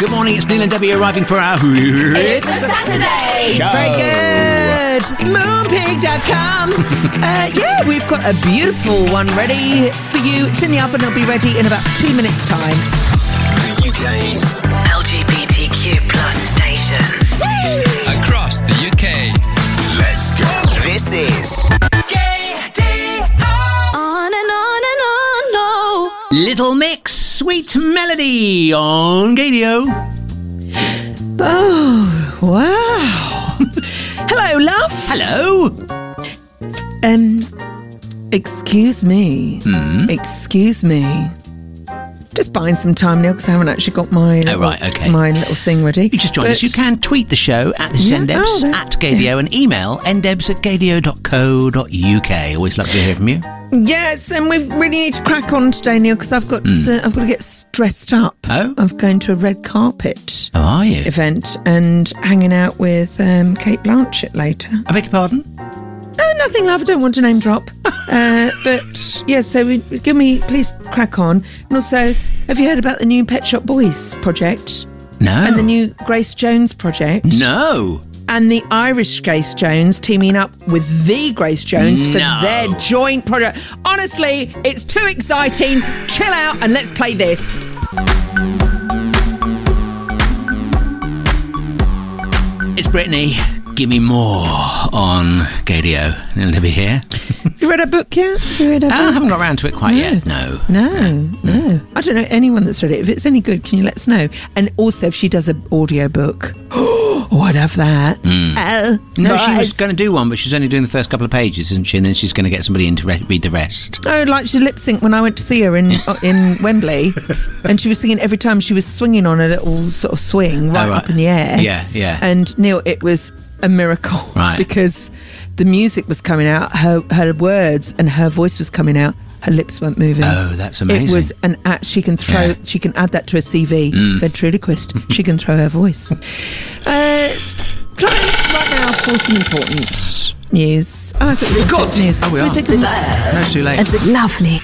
Good morning, it's Neil and Debbie arriving for our... It's a Saturday! Go. Very good! Moonpig.com. Yeah, we've got a beautiful one ready for you. It's in the oven, it'll be ready in about 2 minutes' time. The UK's LGBTQ plus station. Woo! Across the UK. Let's go! This is... Little Mix, Sweet Melody on Gaydio. Oh, wow. Hello, love. Hello. Excuse me. Excuse me. Just buying some time now because I haven't actually got my little, my little thing ready. You just joined us. You can tweet the show at this endebs at Gaydio and email endebs@gaydio.co.uk. Always lovely to hear from you. Yes, and we really need to crack on today, Neil, because I've got to get dressed up. Oh, I'm going to a red carpet event and hanging out with Cate Blanchett later. I beg your pardon? Nothing, love. I don't want to name drop. But yeah, so please crack on. And also, have you heard about the new Pet Shop Boys project? No. And the new Grace Jones project? No. And the Irish Grace Jones teaming up with the Grace Jones for their joint project. Honestly, it's too exciting. Chill out and let's play this. It's Britney. Give me more on Gaydio. And Libby here. You read her book yet? I haven't got around to it quite yet. No. I don't know anyone that's read it. If it's any good, can you let us know? And also, if she does an audio book. Oh, I'd have that. She was going to do one, but she's only doing the first couple of pages, isn't she? And then she's going to get somebody in to read the rest. Oh, like she lip synced when I went to see her in Wembley, and she was singing every time. She was swinging on a little sort of swing up in the air. Yeah, yeah. And Neil, it was a miracle because the music was coming out, her words and her voice was coming out. Her lips weren't moving. Oh, that's amazing. It was an act. She can add that to her CV. Ventriloquist. She can throw her voice. Time right now for some important news. Oh, I thought we got news. Oh, we are. No, it's too late. It's lovely.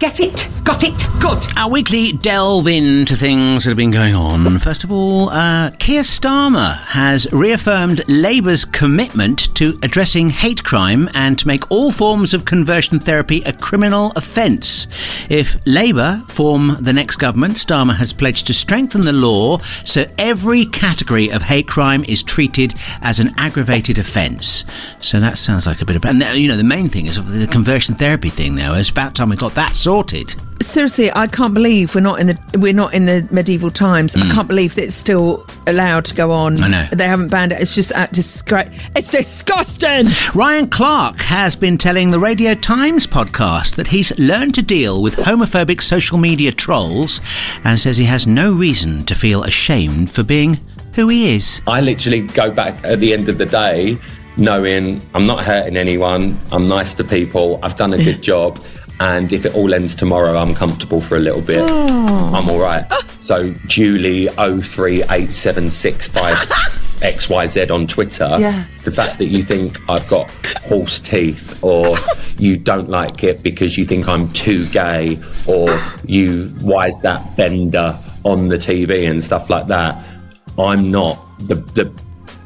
Get it? Got it? Good. Our weekly delve into things that have been going on. First of all, Keir Starmer has reaffirmed Labour's commitment to addressing hate crime and to make all forms of conversion therapy a criminal offence. If Labour form the next government, Starmer has pledged to strengthen the law so every category of hate crime is treated as an aggravated offence. So that sounds like a bit of... And, the main thing is the conversion therapy thing, though. It's about time we got that sorted. Seriously, I can't believe we're not in the medieval times. I can't believe that it's still allowed to go on. I know. They haven't banned it. It's just it's disgusting. Rylan Clark has been telling the Radio Times podcast that he's learned to deal with homophobic social media trolls and says he has no reason to feel ashamed for being who he is. I literally go back at the end of the day knowing I'm not hurting anyone, I'm nice to people, I've done a good job, and if it all ends tomorrow, I'm comfortable for a little bit. Oh. I'm all right. Oh. So Julie 038765 XYZ on Twitter, the fact that you think I've got horse teeth or you don't like it because you think I'm too gay or why is that bender on the TV and stuff like that, I'm not. The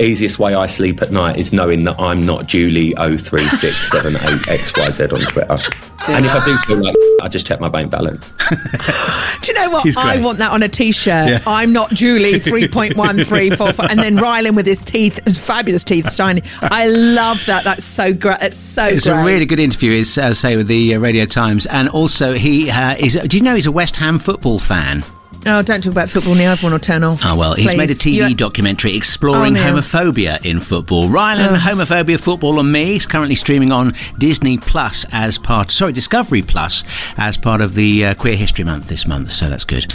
easiest way I sleep at night is knowing that I'm not Julie 0367 8xyz on Twitter. And if I do feel like I just check my bank balance. Do you know what? I want that on a T-shirt. Yeah. I'm not Julie 3.1345. And then Rylan with his teeth, his fabulous teeth, shiny. I love that. That's so great. It's great. It's a really good interview, with the Radio Times. And also, he is... Do you know he's a West Ham football fan? Oh, don't talk about football now. Everyone will turn off. Oh, well, he's made a TV documentary exploring homophobia in football. Rylan, Homophobia, Football and Me is currently streaming on Discovery Plus as part of the Queer History Month this month, so that's good.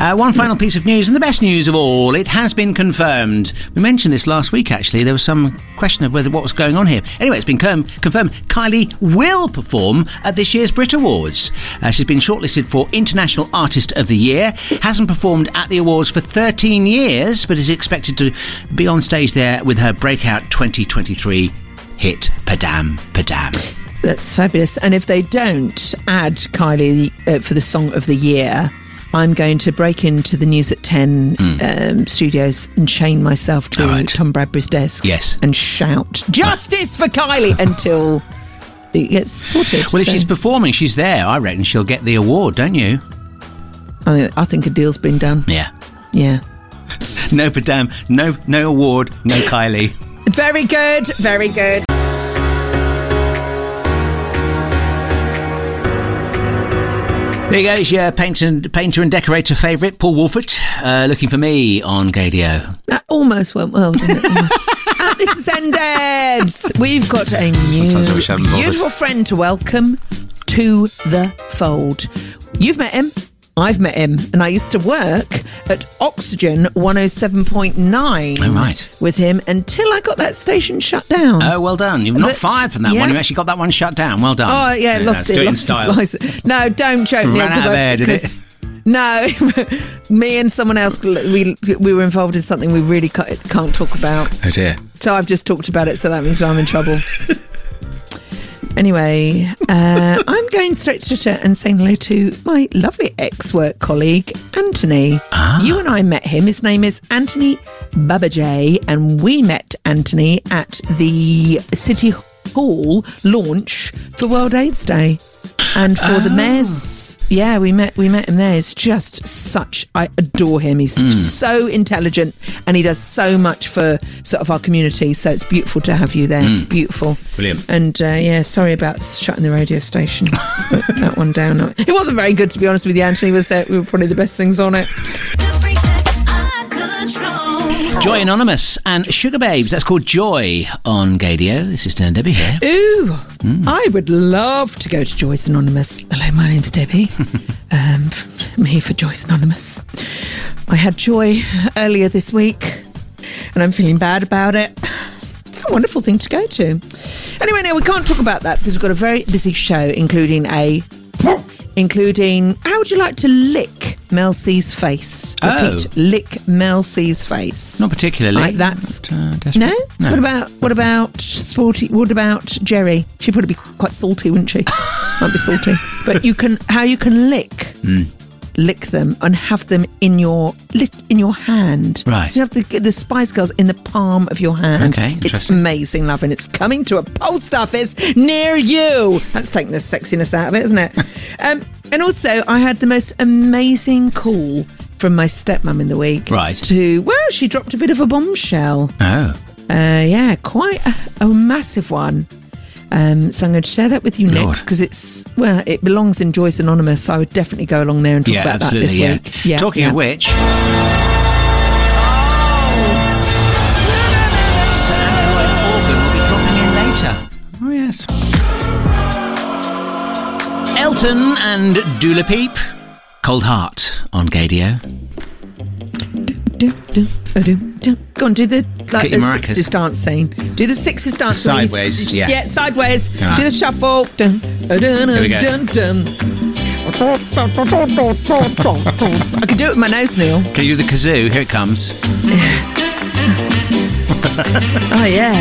One final piece of news, and the best news of all, it has been confirmed. We mentioned this last week, actually. There was some question of what was going on here. Anyway, it's been confirmed. Kylie will perform at this year's Brit Awards. She's been shortlisted for International Artist of the Year. Hasn't performed at the awards for 13 years, but is expected to be on stage there with her breakout 2023 hit, Padam Padam. That's fabulous. And if they don't add Kylie for the Song of the Year, I'm going to break into the News at 10 studios and chain myself to Tom Bradbury's desk and shout, justice for Kylie, until it gets sorted. Well, if she's performing, she's there. I reckon she'll get the award, don't you? I think a deal's been done. Yeah. Yeah. No Padam, no award, no Kylie. Very good, very good. There you go, it's your painter and decorator favourite, Paul Wolford, looking for me on Gaydio. That almost went well, didn't it? And this is Endebs. We've got a new, beautiful friend to welcome to the fold. You've met him. I've met him, and I used to work at Oxygen 107.9 with him until I got that station shut down. Oh, well done. You've not fired from that one. You actually got that one shut down. Well done. Oh, yeah, lost it. No, don't joke. Ran out of air, did it? No, me and someone else, we were involved in something we really can't talk about. Oh, dear. So I've just talked about it, so that means I'm in trouble. Anyway, I'm going straight to Twitter and saying hello to my lovely ex-work colleague, Anthony. Ah. You and I met him. His name is Anthony Babajay, and we met Anthony at the City Hall launch for World AIDS Day. And for the mayor's, we met him there. It's just I adore him. He's so intelligent, and he does so much for sort of our community. So it's beautiful to have you there. Beautiful. Brilliant. And sorry about shutting the radio station. Put that one down. It wasn't very good, to be honest with you, Anthony. We were probably the best things on it. Joy Anonymous and Sugar Babes. That's called Joy on Gaydio. This is Dan Debbie here. Ooh, I would love to go to Joy's Anonymous. Hello, my name's Debbie. I'm here for Joy's Anonymous. I had Joy earlier this week, and I'm feeling bad about it. A wonderful thing to go to. Anyway, no, we can't talk about that because we've got a very busy show, including how would you like to lick Mel C's face? Repeat, lick Mel C's face. Not particularly. No? No. What about Jerry? She'd probably be quite salty, wouldn't she? Might be salty. But you can lick them and have them in your hand. Right. You have the Spice Girls in the palm of your hand. Okay, it's amazing, love, and it's coming to a post office near you. That's taking the sexiness out of it, isn't it? And also, I had the most amazing call from my stepmum in the week. Right. She dropped a bit of a bombshell. Oh. Quite a massive one. So I'm going to share that with you next because it belongs in Joyce Anonymous, so I would definitely go along there and talk about that this week. Yeah, talking of which, Sandra and Morgan will be dropping in later. Oh yes, Elton and Dula Peep, Cold Heart on Gaydio. Go on, do the 60s dance scene. Do the 60s dance scene. Sideways. Yeah, sideways. Do the shuffle. Here we go. I can do it with my nose, Neil. Can you do the kazoo? Here it comes. Oh, yeah.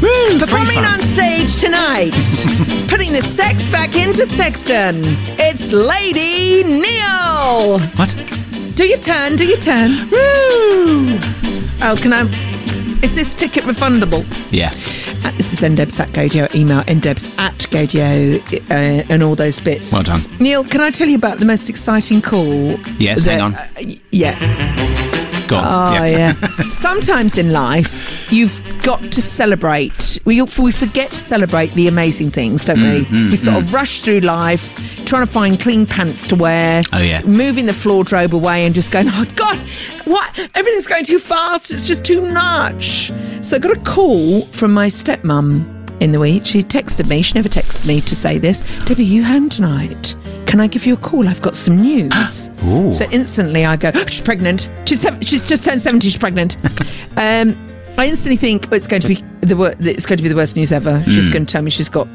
Woo, performing on stage tonight, putting the sex back into Sexton, it's Lady Neil. What? Do your turn. Woo! Oh, can I... Is this ticket refundable? Yeah. This is Ndebs at Gaydio. Email Ndebs at Gaydio and all those bits. Well done. Neil, can I tell you about the most exciting call? Yes, hang on. Go on. Oh, yeah. Sometimes in life, you've got to celebrate. We forget to celebrate the amazing things, don't we? We sort of rush through life, trying to find clean pants to wear. Oh, yeah. Moving the wardrobe away and just going, oh, God, what? Everything's going too fast. It's just too much. So I got a call from my stepmum in the week. She texted me. She never texts me to say this. Debbie, you home tonight? Can I give you a call? I've got some news. So instantly I go, she's pregnant. She's just turned 70. She's pregnant. I instantly think it's going to be the worst news ever. She's going to tell me she's got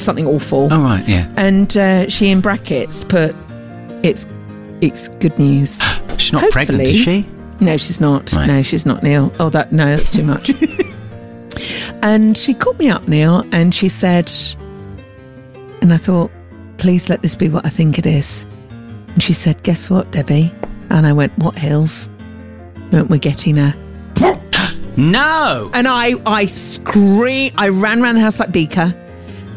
something awful. Oh right, yeah. And she in brackets put it's good news. She's not pregnant, is she? No, she's not. Right. No, she's not, Neil. Oh, that's too much. And she called me up, Neil, and she said, and I thought, please let this be what I think it is. And she said, "Guess what, Debbie?" And I went, "What, Hills?" "Weren't we getting a..." No! And I screamed. I ran around the house like Beaker.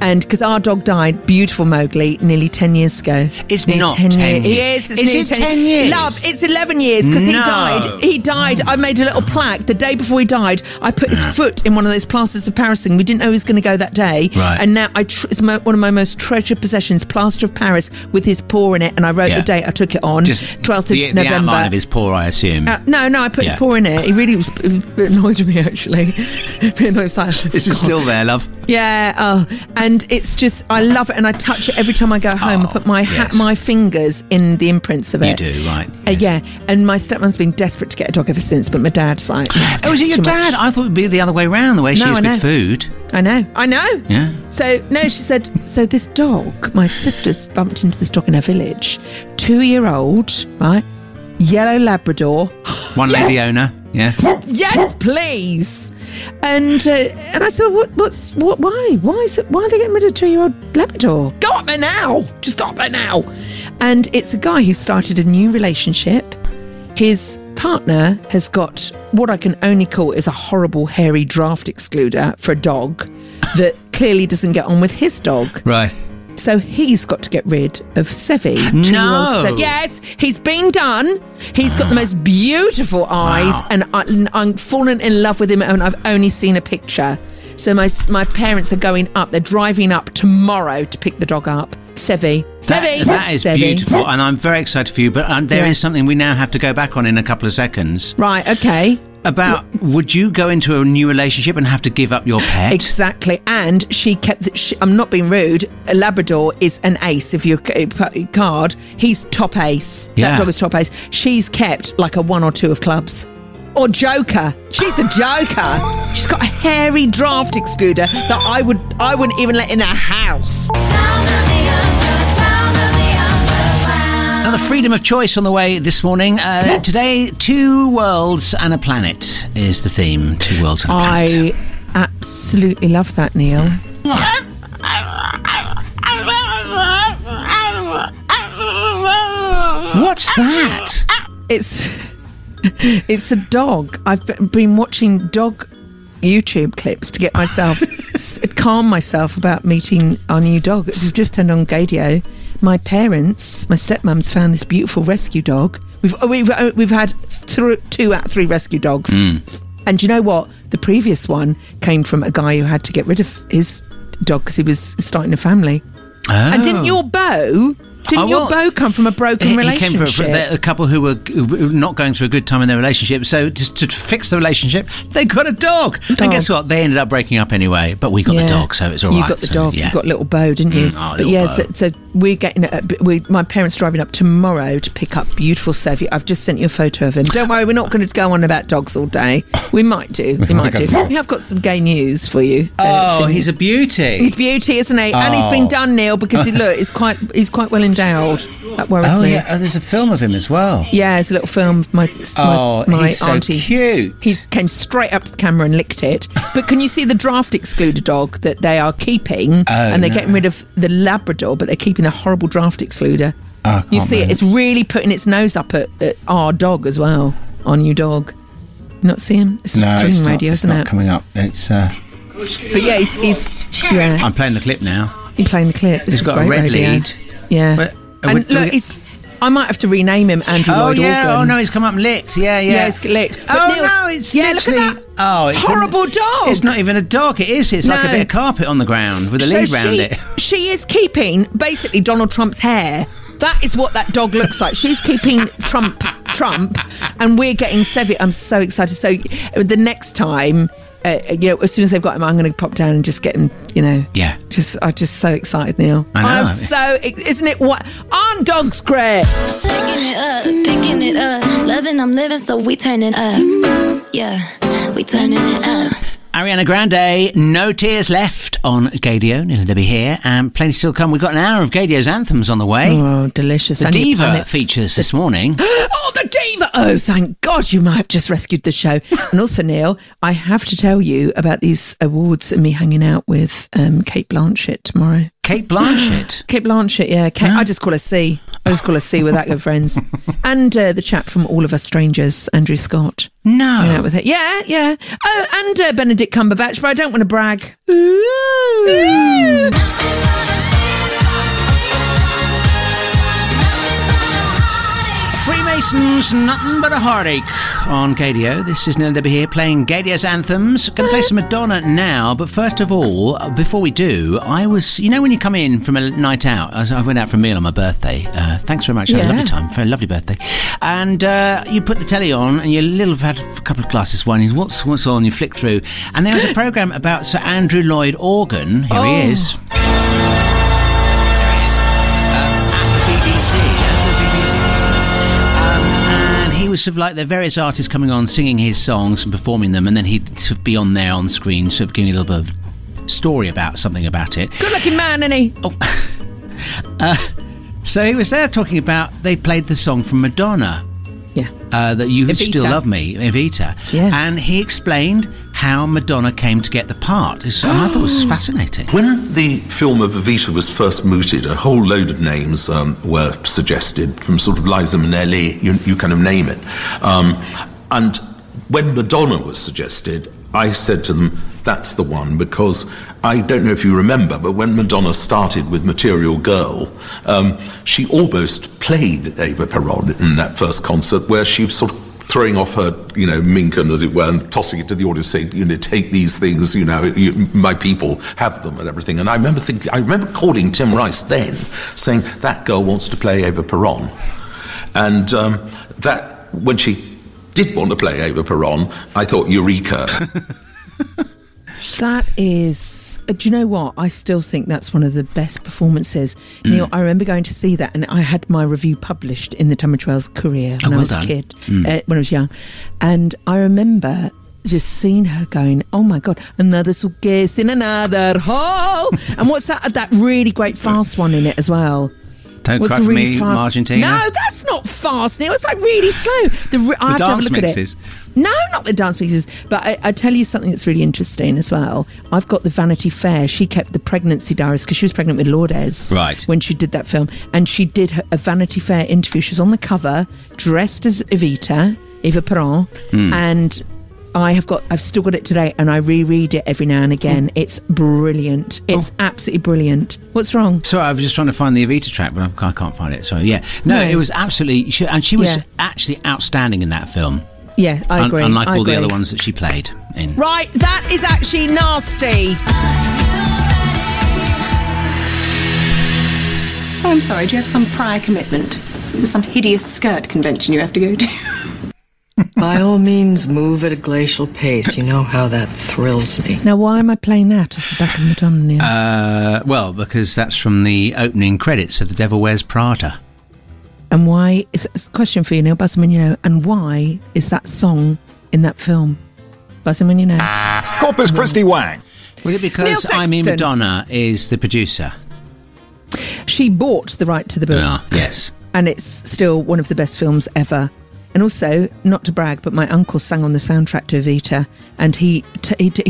And because our dog died, beautiful Mowgli, nearly 10 years ago. It's not 10 years. Is it 10 years? Love, it's 11 years because he died. I made a little plaque. The day before he died, I put his foot in one of those plasters of Paris thing. We didn't know he was going to go that day. Right. And now it's one of my most treasured possessions, plaster of Paris with his paw in it. And I wrote the date I took it on, just 12th of November. The outline of his paw, I assume. No, I put his paw in it. He really was a bit annoyed at me, actually. A bit annoyed. This is still there, love. Yeah. Oh, and it's just, I love it, and I touch it every time I go home. I put my my fingers in the imprints of it. You do, right? Yes. And my stepmom's been desperate to get a dog ever since, but my dad's like, "Oh, is it your dad?" Much. I thought it would be the other way round, the way she is with food. I know. Yeah. So no, she said. So this dog, my sister's bumped into this dog in her village, 2-year-old, right? Yellow Labrador. One lady owner. Yeah. Yes, please. And I said, why are they getting rid of a 2-year-old Labrador? Go up there now. Just go up there now. And it's a guy who started a new relationship. His partner has got what I can only call is a horrible hairy draft excluder for a dog that clearly doesn't get on with his dog. Right. So he's got to get rid of Sevi. No. Yes, he's been done. He's got the most beautiful eyes, and I'm fallen in love with him, and I've only seen a picture. So my parents are going up. They're driving up tomorrow to pick the dog up. Sevi. That is Sevi. Beautiful, and I'm very excited for you, but there is something we now have to go back on in a couple of seconds. Right, okay. About would you go into a new relationship and have to give up your pet? Exactly. And she kept... I'm not being rude. A Labrador is an ace. If you card, he's top ace. Yeah. That dog is top ace. She's kept like a 1 or 2 of clubs. Or joker. She's a joker. She's got a hairy draft excluder that I wouldn't even let in her house. Another freedom of choice on the way this morning. Today, 2 worlds and a planet is the theme. 2 worlds and a planet. I absolutely love that, Neil. What's that? It's a dog. I've been watching dog YouTube clips to get myself calm myself about meeting our new dog. We've just turned on Gaydio. My parents, my stepmom's found this beautiful rescue dog. We've had 2 out of 3 rescue dogs. Mm. And you know what? The previous one came from a guy who had to get rid of his dog because he was starting a family. Oh. And didn't your beau... Didn't your beau come from a broken relationship? He came from a couple who were not going through a good time in their relationship. So just to fix the relationship, they got a dog. And guess what? They ended up breaking up anyway. But we got the dog, so it's all right. You got the dog. Yeah. You got little Beau, didn't you? Beau. So we're getting... my parents driving up tomorrow to pick up beautiful Sevi. I've just sent you a photo of him. Don't worry, we're not going to go on about dogs all day. We might do. We have got some gay news for you. He's a beauty. He's beauty, isn't he? Oh. And he's been done, Neil, because he's quite well endowed. That worries me. Yeah. Oh, there's a film of him as well. Yeah, it's a little film of my he's auntie. So cute. He came straight up to the camera and licked it. But can you see the draft excluder dog that they are keeping? And they're getting rid of the Labrador, but they're keeping the horrible draft excluder. Oh, you see it? It's really putting its nose up at our dog as well. Our new dog. You not see him? It's not streaming radio, isn't it? It's not coming up. It's. But yeah, he's I'm playing the clip now. You're playing the clip. He's got a red lead. Yeah. But, and look, I might have to rename him Andrew Lloyd Organ. Oh, no, he's come up and licked. Yeah. Yeah, he's licked. But it's literally... Look at that. It's horrible dog. It's not even a dog. It is. It's like a bit of carpet on the ground with a lead round it. She is keeping, basically, Donald Trump's hair. That is what that dog looks like. She's keeping Trump, and we're getting Sevi. I'm so excited. So the next time... as soon as they've got him, I'm going to pop down and just get him. I'm just so excited, Neil. I know. I'm so, isn't it? What on dogs, great. Picking it up, loving. I'm living, so we turn it up. Yeah, we turning it up. Ariana Grande, No Tears Left on Gaydio. Neil and Debbie here, and plenty still come. We've got an hour of Gaydio's anthems on the way. Oh, delicious! The Diva features this morning. The Diva! Oh, thank God, you might have just rescued the show. And also, Neil, I have to tell you about these awards and me hanging out with Cate Blanchett tomorrow. Cate Blanchett. Cate Blanchett, yeah. I just call her C. I just call her C. We're that good friends. And the chap from All of Us Strangers, Andrew Scott. No. Yeah, with it. Yeah. Oh, and Benedict Cumberbatch, but I don't want to brag. Ooh. Masons, nothing but a heartache on Gaydio. This is Neil Debby here playing Gaydio's anthems. Going to play some Madonna now, but first of all, before we do, I was, you know, when you come in from a night out, I went out for a meal on my birthday. Thanks very much. Yeah. I had a lovely time. Very lovely birthday. And you put the telly on, and had a couple of glasses of wine. You what's on? You flick through, and there was a program about Sir Andrew Lloyd Organ. Here he is. Was sort of like the various artists coming on, singing his songs and performing them, and then he'd sort of be on there on screen, sort of giving a little bit of story about something about it. Good looking man, isn't he? So he was there talking about they played the song from Madonna. Yeah. That You Evita. Still Love Me, Evita. Yeah. And he explained how Madonna came to get the part. I thought it was fascinating. When the film of Evita was first mooted, a whole load of names were suggested, from sort of Liza Minnelli, you kind of name it. And when Madonna was suggested, I said to them, that's the one, because I don't know if you remember, but when Madonna started with Material Girl, she almost played Eva Perón in that first concert, where she was sort of throwing off her, minken, as it were, and tossing it to the audience, saying, take these things, my people have them and everything. And I remember calling Tim Rice then, saying, that girl wants to play Eva Perón. And that, when she did want to play Eva Perón, I thought, eureka. That is, do you know what? I still think that's one of the best performances. Neil, I remember going to see that, and I had my review published in the Tunbridge Wells Courier when I was a kid, when I was young. And I remember just seeing her going, oh my God, another suitcase in another hole. And what's that? That really great fast one in it as well. Don't cry for me, fast? Argentina. No, that's not fast, Neil. It's like really slow. I dance have to look mixes. At it. No, not the dance mixes. But I tell you something that's really interesting as well. I've got the Vanity Fair. She kept the pregnancy diaries because she was pregnant with Lourdes when she did that film. And she did a Vanity Fair interview. She was on the cover, dressed as Evita, Eva Perón, and I've still got it today, and I reread it every now and again. It's brilliant. It's absolutely brilliant. What's wrong? Sorry, I was just trying to find the Evita track, but I can't find it. So yeah, no, it was absolutely, and she was actually outstanding in that film. Yeah, I agree. Unlike all the other ones that she played in. Right, that is actually nasty. Oh, I'm sorry. Do you have some prior commitment? Some hideous skirt convention you have to go to? By all means, move at a glacial pace. You know how that thrills me. Now, why am I playing that off the back of Madonna? Well, because that's from the opening credits of The Devil Wears Prada. And why... It's a question for you, Neil Busman, and why is that song in that film? Busman, Corpus Christi Wang. Was it because Madonna is the producer? She bought the right to the book. Yes. And it's still one of the best films ever. And also, not to brag, but my uncle sang on the soundtrack to Evita, and he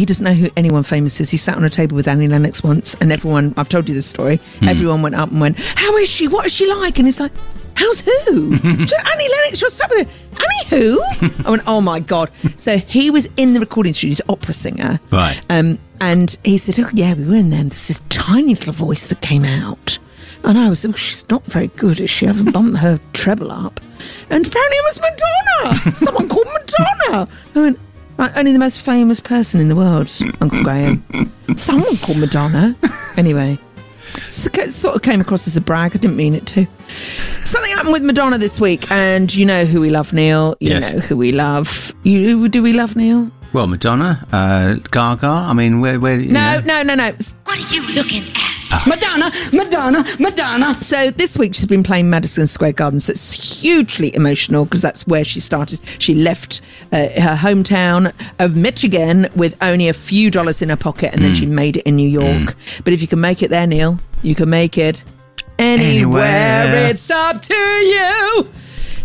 doesn't know who anyone famous is. He sat on a table with Annie Lennox once, and everyone, I've told you this story, everyone went up and went, how is she? What is she like? And he's like, how's who? Annie Lennox, you're sat with her. Annie who? I went, oh my God. So he was in the recording studio, he's an opera singer. Right. And he said, oh yeah, we were in there, and there's this tiny little voice that came out. And I was, she's not very good, is she? I haven't bumped her treble up. And apparently it was Madonna. Someone called Madonna. I went, only the most famous person in the world, Uncle Graham. Someone called Madonna. Anyway, sort of came across as a brag. I didn't mean it to. Something happened with Madonna this week, and you know who we love, Neil. You know who we love. You do we love, Neil? Well, Madonna, Gaga. I mean, where? No. What are you looking at? Madonna. So this week she's been playing Madison Square Garden, so it's hugely emotional because that's where she started. She left her hometown of Michigan with only a few dollars in her pocket, and then she made it in New York. But if you can make it there, Neil, you can make it anywhere. It's up to you.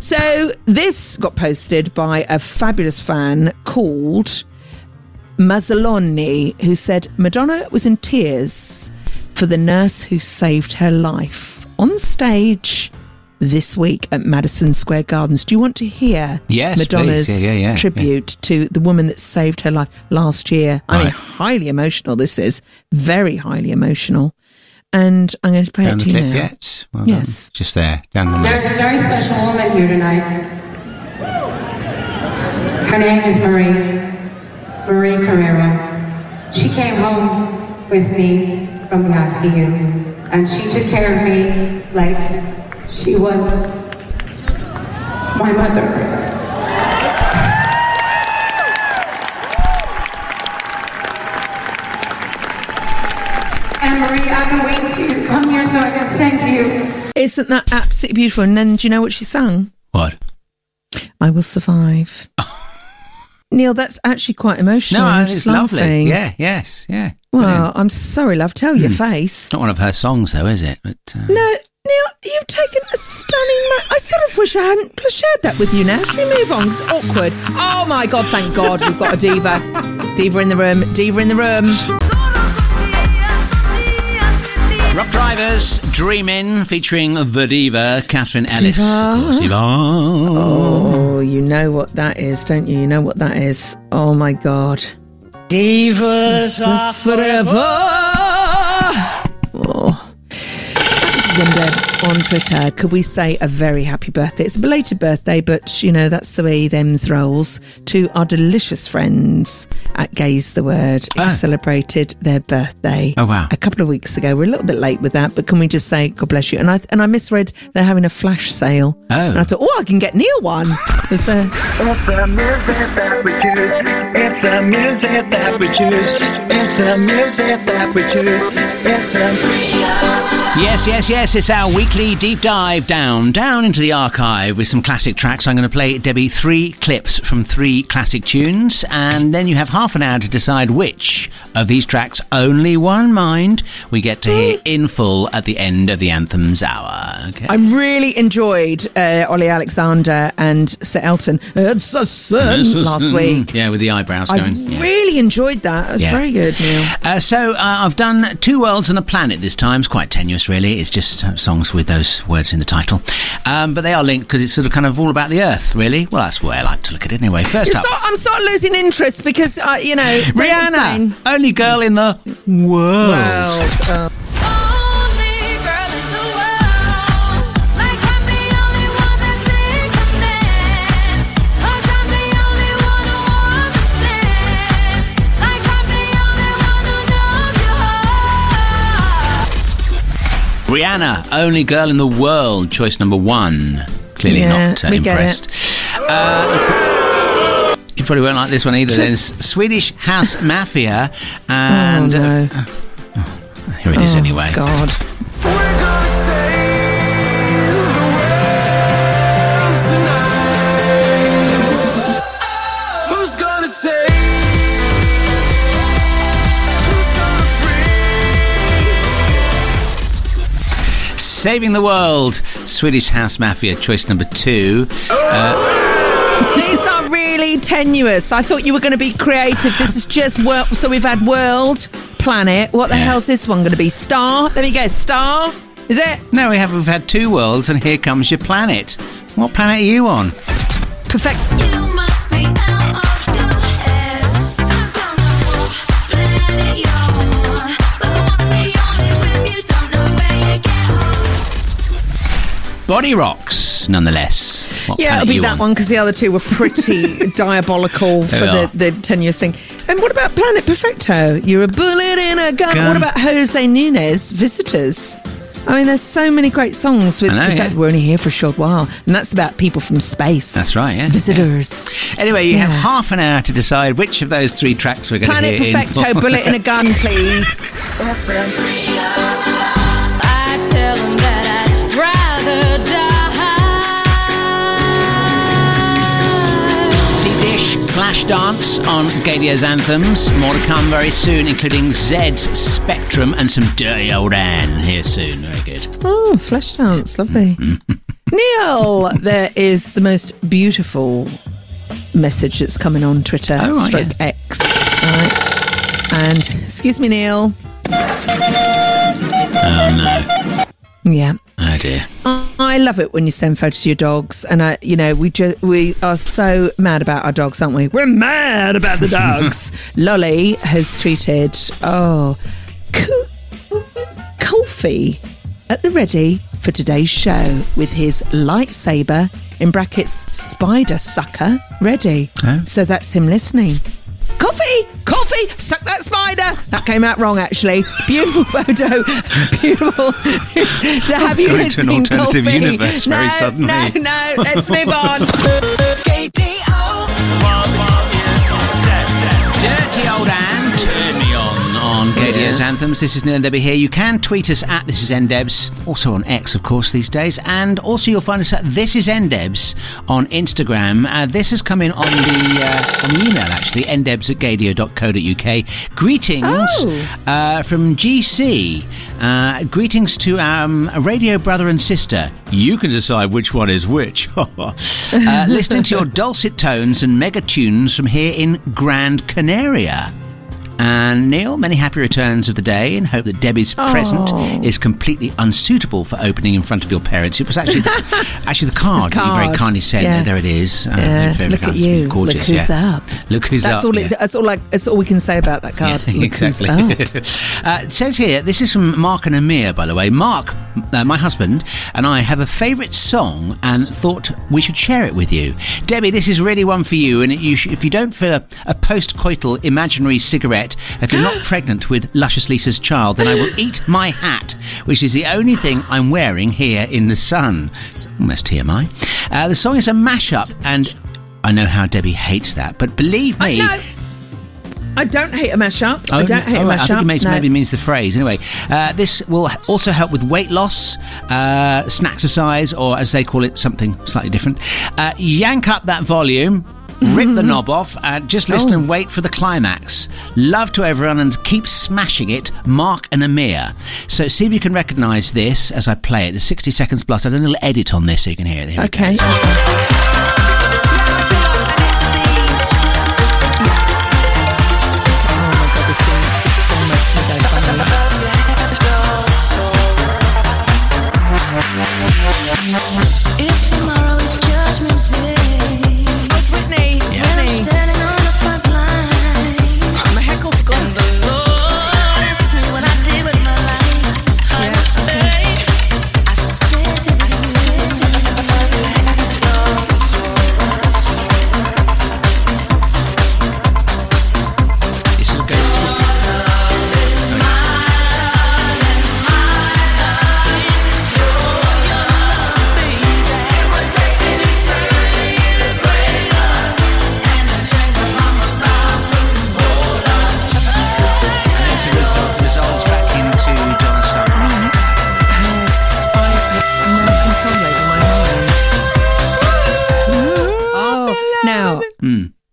So this got posted by a fabulous fan called Mazzaloni, who said Madonna was in tears for the nurse who saved her life on stage this week at Madison Square Gardens. Do you want to hear Madonna's tribute to the woman that saved her life last year? Right. I mean, highly emotional this is. Very highly emotional. And I'm going to play down it to you now. Well yes. Done. Just there. Down the There's a very special woman here tonight. Her name is Marie Carrera. She came home with me from the ICU, and she took care of me like she was my mother. Marie, I've been waiting for you to come here so I can sing to you. Isn't that absolutely beautiful? And then do you know what she sang? What? I Will Survive. Neil, that's actually quite emotional. No, it's lovely. Yeah, yes, yeah. Well, I'm sorry, love. Tell your face. Not one of her songs, though, is it? But, no, Neil, you've taken a stunning... I sort of wish I hadn't shared that with you now. Should we move on? It's awkward. Oh, my God, thank God we've got a diva. Diva in the room. Diva in the room. Rough Drivers, Dreamin', featuring the diva, Catherine Ellis. Diva. Oh, you know what that is, don't you? You know what that is. Oh, my God. Divas are forever. Oh. This is on Twitter. Could we say a very happy birthday? It's a belated birthday, but, you know, that's the way them's rolls. To our delicious friends at Gay's the Word, who celebrated their birthday a couple of weeks ago. We're a little bit late with that, but can we just say, God bless you? And I misread, they're having a flash sale. Oh. And I thought, I can get Neil one. It's the music that we choose. It's the music that we choose. It's the music that we choose. It's the... Yes. It's our weekly deep dive down into the archive with some classic tracks. I'm going to play, Debbie, 3 clips from 3 classic tunes, and then you have half an hour to decide which of these tracks, only one mind, we get to hear in full at the end of the Anthems Hour. Okay. I really enjoyed Ollie Alexander and Sir Elton last week. Yeah, with the eyebrows going. I really enjoyed that. It was very good, Neil. So I've done 2 worlds and a planet this time. It's quite tenuous, really. It's just songs with those words in the title, but they are linked because it's sort of kind of all about the earth, really. Well, that's the way I like to look at it anyway. First up, I'm sort of lexing interest because Rihanna, only girl in the world. Rihanna, only girl in the world, choice number 1. Clearly not impressed. You probably won't like this one either. There's Swedish House Mafia, and here it is anyway. God. Saving the World, Swedish House Mafia, choice number 2. These are really tenuous. I thought you were going to be creative. This is just world. So we've had world, planet. What the hell's this one going to be? Star? Let me guess. Star? Is it? No, we've had 2 worlds, and here comes your planet. What planet are you on? Perfect. You must be out of your head. I don't know what planet you're on, but I want to be honest with you. Don't know where you get on. Body rocks, nonetheless. It'll be that one because the other 2 were pretty diabolical for the tenuous thing. And what about Planet Perfecto? You're a bullet in a gun. What about Jose Nunez, Visitors? I mean, there's so many great songs with we're only here for a short while, and that's about people from space. That's right, Visitors. Yeah. Anyway, you have half an hour to decide which of those 3 tracks we're going to hear. Planet Perfecto, bullet in a gun, please. I tell them that Deep Dish, Flash Dance on Gaydio's Anthems. More to come very soon, including Zed's Spectrum and some Dirty Old Anne here soon. Very good. Oh, Flash Dance, lovely. Neil, there is the most beautiful message that's coming on Twitter, X. All right. And excuse me, Neil. Oh, no. Yeah. Oh, dear. I love it when you send photos to your dogs. And, we are so mad about our dogs, aren't we? We're mad about the dogs. Lolly has tweeted, Colfie at the ready for today's show with his lightsaber, in brackets, spider sucker, ready. Oh. So that's him listening. Coffee, suck that spider. That came out wrong, actually. Beautiful photo. Beautiful to have you listening, to an alternative Coffee. Universe very suddenly. No, let's move on. Dirty old Anne, turn me on Gaydio's Anthems. This is Neil and Debbie here. You can tweet us at This Is NDebs, also on X, of course, these days. And also you'll find us at This Is NDebs on Instagram. This has come in on the email, actually, ndebs@gaydio.co.uk. Greetings from GC. Greetings to a radio brother and sister. You can decide which one is which. Listening to your dulcet tones and mega tunes from here in Grand Canaria. And Neil, many happy returns of the day, and hope that Debbie's present is completely unsuitable for opening in front of your parents. It was actually the card that you very kindly sent. Yeah. There it is. Look at you. Gorgeous. Look who's up. Look who's up. That's all we can say about that card. Yeah, exactly. It says here, this is from Mark and Amir, by the way. Mark, my husband, and I have a favourite song and thought we should share it with you. Debbie, this is really one for you, and if you don't feel a post-coital imaginary cigarette, if you're not pregnant with Luscious Lisa's child, then I will eat my hat, which is the only thing I'm wearing here in the sun. Almost TMI. The song is a mashup, and I know how Debbie hates that, but believe me... I don't hate a mashup. I don't hate a mashup. I think it maybe means the phrase. Anyway, this will also help with weight loss, snack-exercise, or as they call it, something slightly different. Yank up that volume. Rip the knob off and just listen and wait for the climax. Love to everyone and keep smashing it, Mark and Amir. So see if you can recognise this as I play it. There's 60 seconds plus. I've done a little edit on this so you can hear it. Here okay. It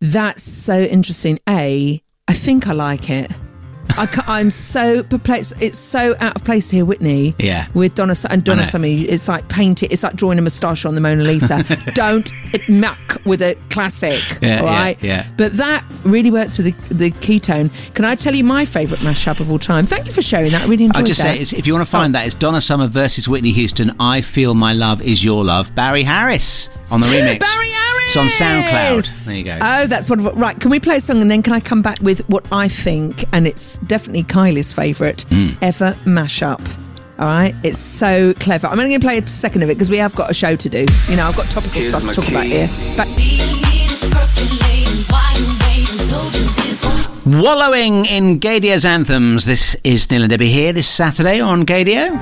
That's so interesting. I think I like it. I'm so perplexed. It's so out of place here, Whitney. Yeah. With Donna Summer. It's like painting. It's like drawing a moustache on the Mona Lisa. Don't muck with a classic. Yeah, all right? Yeah. But that really works with the ketone. Can I tell you my favourite mashup of all time? Thank you for sharing that. I really enjoyed that. I'll just say, if you want to find that, it's Donna Summer versus Whitney Houston. I Feel My Love Is Your Love. Barry Harris on the remix. Barry Harris! It's on SoundCloud. There you go. Oh, that's wonderful. Right, can we play a song and then can I come back with what I think? And it's definitely Kylie's favourite ever mashup. All right? It's so clever. I'm only going to play a second of it because we have got a show to do. You know, I've got topical stuff to talk about here. Wallowing in Gaydio's Anthems. This is Neil and Debbie here this Saturday on Gaydio.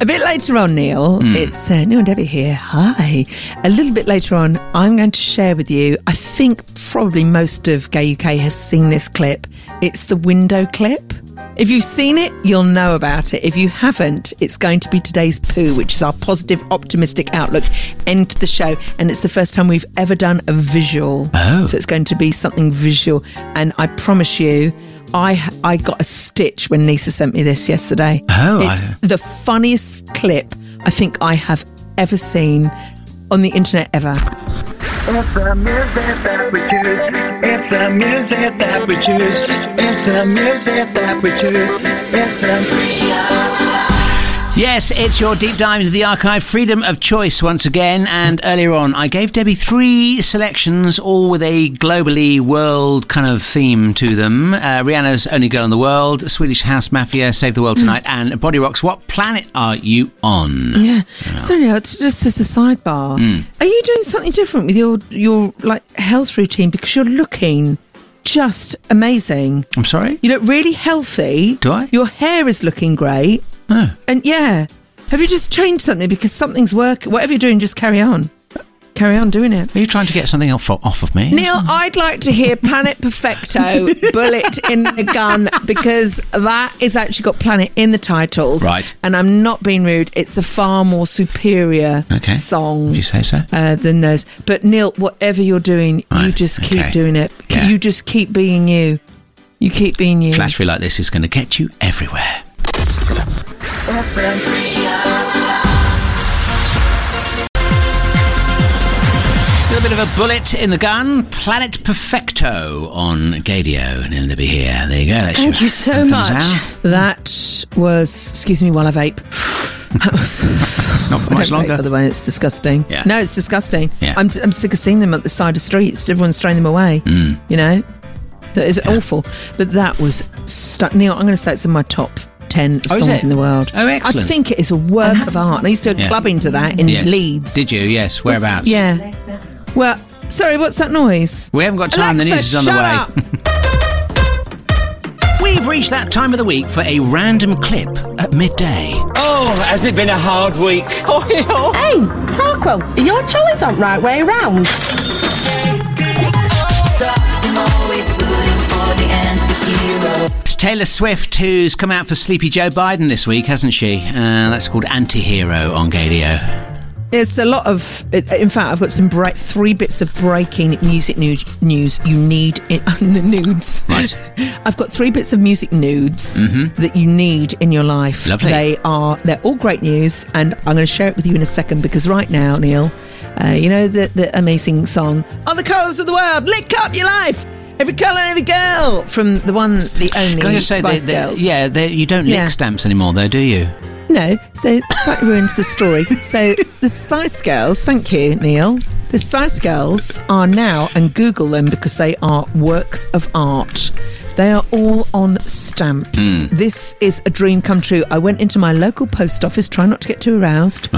A bit later on, Neil, it's Neil and Debbie here. Hi. A little bit later on, I'm going to share with you, I think probably most of Gay UK has seen this clip. It's the window clip. If you've seen it, you'll know about it. If you haven't, it's going to be today's poo, which is our positive, optimistic outlook end to the show. And it's the first time we've ever done a visual. Oh. So it's going to be something visual. And I promise you, I got a stitch when Lisa sent me this yesterday. Oh, it's the funniest clip I think I have ever seen on the internet ever. It's the music that we choose. It's the music that we choose. It's the music that we choose. Yes, it's your deep dive into the archive, freedom of choice once again. And earlier on, I gave Debbie three selections, all with a globally world kind of theme to them. Rihanna's Only Girl in the World, Swedish House Mafia, Save the World Tonight, and Body Rock's What Planet Are You On? Yeah. Oh. Sorry, just as a sidebar, are you doing something different with your like health routine? Because you're looking just amazing. I'm sorry? You look really healthy. Do I? Your hair is looking great. Oh. And yeah, have you just changed something? Because something's working. Whatever you're doing, just carry on. Carry on doing it. Are you trying to get something off of me? Neil, I'd like to hear Planet Perfecto, Bullet in the Gun, because that is actually got Planet in the titles. Right. And I'm not being rude. It's a far more superior song. Would you say so? Than those. But Neil, whatever you're doing, you just keep doing it. Yeah. You just keep being you. You keep being you. Flattery like this is going to get you everywhere. A little bit of a bullet in the gun, Planet Perfecto on Gaydio and It'll Be Here. There you go. Thank you so much. That was, excuse me while I vape. That was not for much longer. Vape, by the way, it's disgusting. Yeah. No, it's disgusting. Yeah. I'm sick of seeing them at the side of streets. Everyone's throwing them away. Mm. You know, that is awful. But that was Neil, I'm going to say it's in my top 10 songs in the world. Oh, excellent. I think it is a work of art. And I used to go clubbing to that in Leeds. Did you? Yes. Whereabouts? Yeah. Well, sorry, what's that noise? We haven't got time. Alexa, the news is on the way. We've reached that time of the week for a random clip at midday. Oh, hasn't it been a hard week? Oh, yeah. Hey, Tarquil, your challenge aren't right way round. Always rooting for the anti-hero. It's Taylor Swift who's come out for Sleepy Joe Biden this week, hasn't she? That's called Anti-Hero on Gaydio. It's a lot of... In fact, I've got some three bits of breaking music news you need in... nudes. Right. I've got three bits of music nudes that you need in your life. Lovely. They're all great news, and I'm going to share it with you in a second, because right now, Neil, you know the amazing song, All the Colours of the World, Lick Up Your Life! Every colour and every girl! From the one, the only, can I just say Spice Girls. Yeah, you don't lick stamps anymore, though, do you? No, so that ruined the story. So the Spice Girls, thank you, Neil. The Spice Girls are now, and Google them because they are works of art. They are all on stamps. Mm. This is a dream come true. I went into my local post office, try not to get too aroused,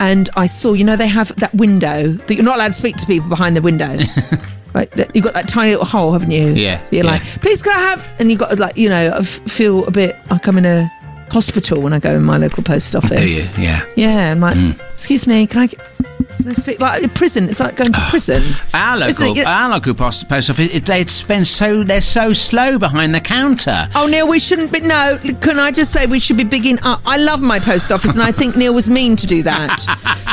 and I saw, you know, they have that window that you're not allowed to speak to people behind the window. Right, you've got that tiny little hole, haven't you? Yeah. You're like, please can I have... And you've got, like, you know, I feel a bit like I'm in a hospital when I go in my local post office. Do you? Yeah. Yeah, I'm like, excuse me, can I speak? Like prison, it's like going to prison. Our local post office, they're so slow behind the counter. Oh, Neil, we shouldn't be, no, can I just say we should be bigging up? I love my post office, and I think Neil was mean to do that.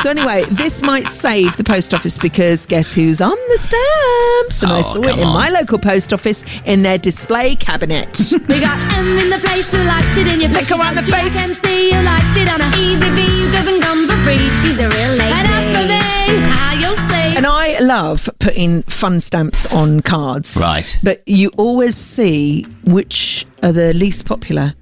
So anyway, this might save the post office, because guess who's on the stamps? And I saw it in my local post office in their display cabinet. We got M in the place who likes it in your face. Look around the face. MC who likes it on her. Easy B who doesn't come for free. She's a real lady. And as for me, you'll see. And I love putting fun stamps on cards. Right. But you always see which are the least popular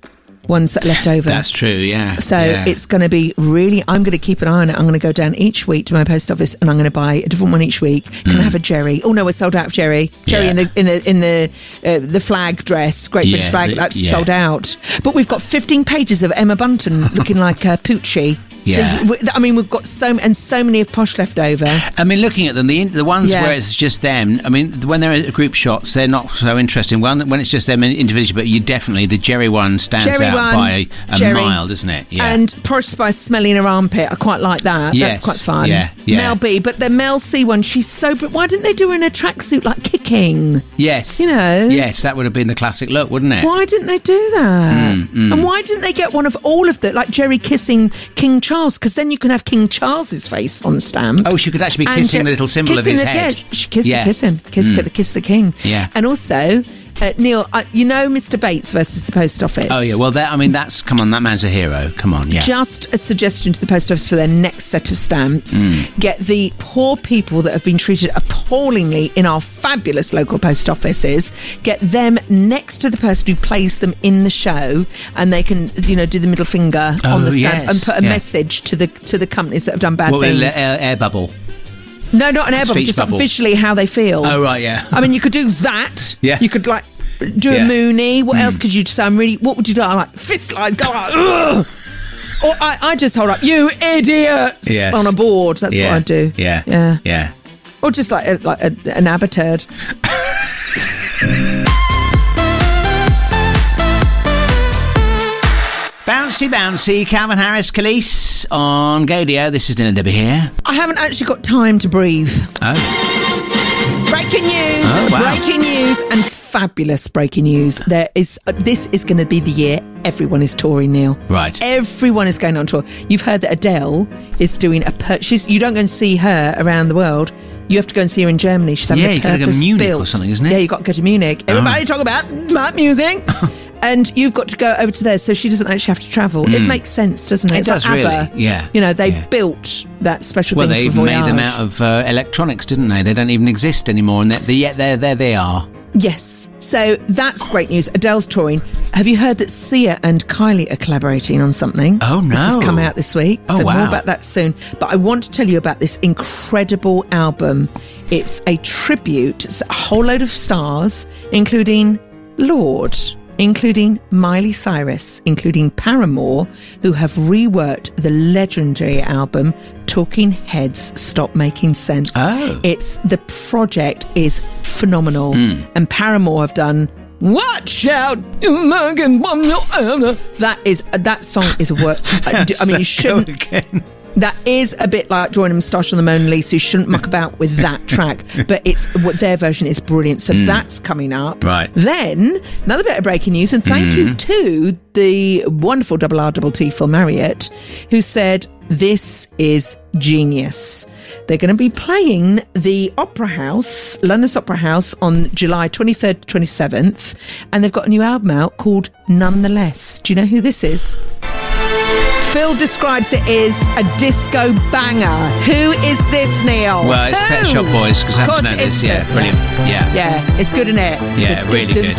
ones that are left over. That's true, yeah. So it's going to be really... I'm going to keep an eye on it. I'm going to go down each week to my post office, and I'm going to buy a different one each week. Can I have a Jerry? Oh no, we're sold out of Jerry. Jerry in the flag dress, Great British flag. That's sold out. But we've got 15 pages of Emma Bunton looking like a Poochie. Yeah. So, I mean, we've got so many of Posh left over. I mean, looking at them, the ones where it's just them, I mean, when they're at group shots, they're not so interesting. One, when it's just them individually, but you definitely, the Jerry one stands out by a mile, doesn't it? Yeah. And Posh Spice smelling her armpit, I quite like that. Yes. That's quite fun. Yeah. Yeah. Mel B, but the Mel C one, she's so... But why didn't they do her in a tracksuit like Kicking? Yes. You know? Yes, that would have been the classic look, wouldn't it? Why didn't they do that? And why didn't they get one of all of the... Like Jerry kissing King Charles, because then you can have King Charles's face on stamp. Oh, she could actually be kissing the little symbol of his head. Yeah, she kiss him. Kiss the king. Yeah. And also, Neil, you know Mr. Bates versus the post office. Oh, yeah. Well, I mean, that's... Come on, that man's a hero. Come on, yeah. Just a suggestion to the post office for their next set of stamps. Get the poor people that have been treated... appallingly in our fabulous local post offices, get them next to the person who plays them in the show, and they can, you know, do the middle finger on the stand and put a message to the companies that have done bad things. Air bubble. No, not an air bubble, just bubble. Like visually how they feel. Oh, right, yeah. I mean, you could do that. Yeah. You could, like, do a Mooney. What else could you say? What would you do? I'm like, fist line, go like, ugh. Or I just hold up, you idiots, on a board. That's what I do. Yeah. Yeah. Yeah. Or just like an abattoir. Bouncy, bouncy, Calvin Harris, Khalees on Gaydio. This is Dylan Debbie here. I haven't actually got time to breathe. Oh. Breaking news, breaking news, and fabulous breaking news. This is going to be the year everyone is touring, Neil. Right. Everyone is going on tour. You've heard that Adele is doing a purchase. You don't go and see her around the world. You have to go and see her in Germany. She's having a purpose built. Yeah, you've got to go to Munich or something, isn't it? Yeah, you've got to go to Munich. Everybody talk about my music. And you've got to go over to there, so she doesn't actually have to travel. It makes sense, doesn't it? It does, like ABBA, really. Yeah. You know, they built that special thing for Voyage. Well, they made them out of electronics, didn't they? They don't even exist anymore, and yet there they are. Yes. So that's great news. Adele's touring. Have you heard that Sia and Kylie are collaborating on something? Oh, no. This has come out this week. Oh, so more about that soon. But I want to tell you about this incredible album. It's a tribute. It's a whole load of stars, including Lorde, including Miley Cyrus, including Paramore, who have reworked the legendary album Talking Heads Stop Making Sense. Oh. The project is phenomenal. And Paramore have done Watch Out! That song is a work. I mean, you shouldn't. That is a bit like drawing a moustache on the Mona Lisa. You shouldn't muck about with that track. But their version is brilliant. So that's coming up. Right. Then, another bit of breaking news. And thank you to the wonderful RRT Phil Marriott, who said, this is genius. They're going to be playing the Opera House, London's Opera House, on July 23rd to 27th. And they've got a new album out called Nonetheless. Do you know who this is? Phil describes it as a disco banger. Who is this, Neil? Well, it's Pet Shop Boys, because I happen to know this. Yeah, brilliant. Yeah. Yeah, it's good, isn't it? Yeah, really good.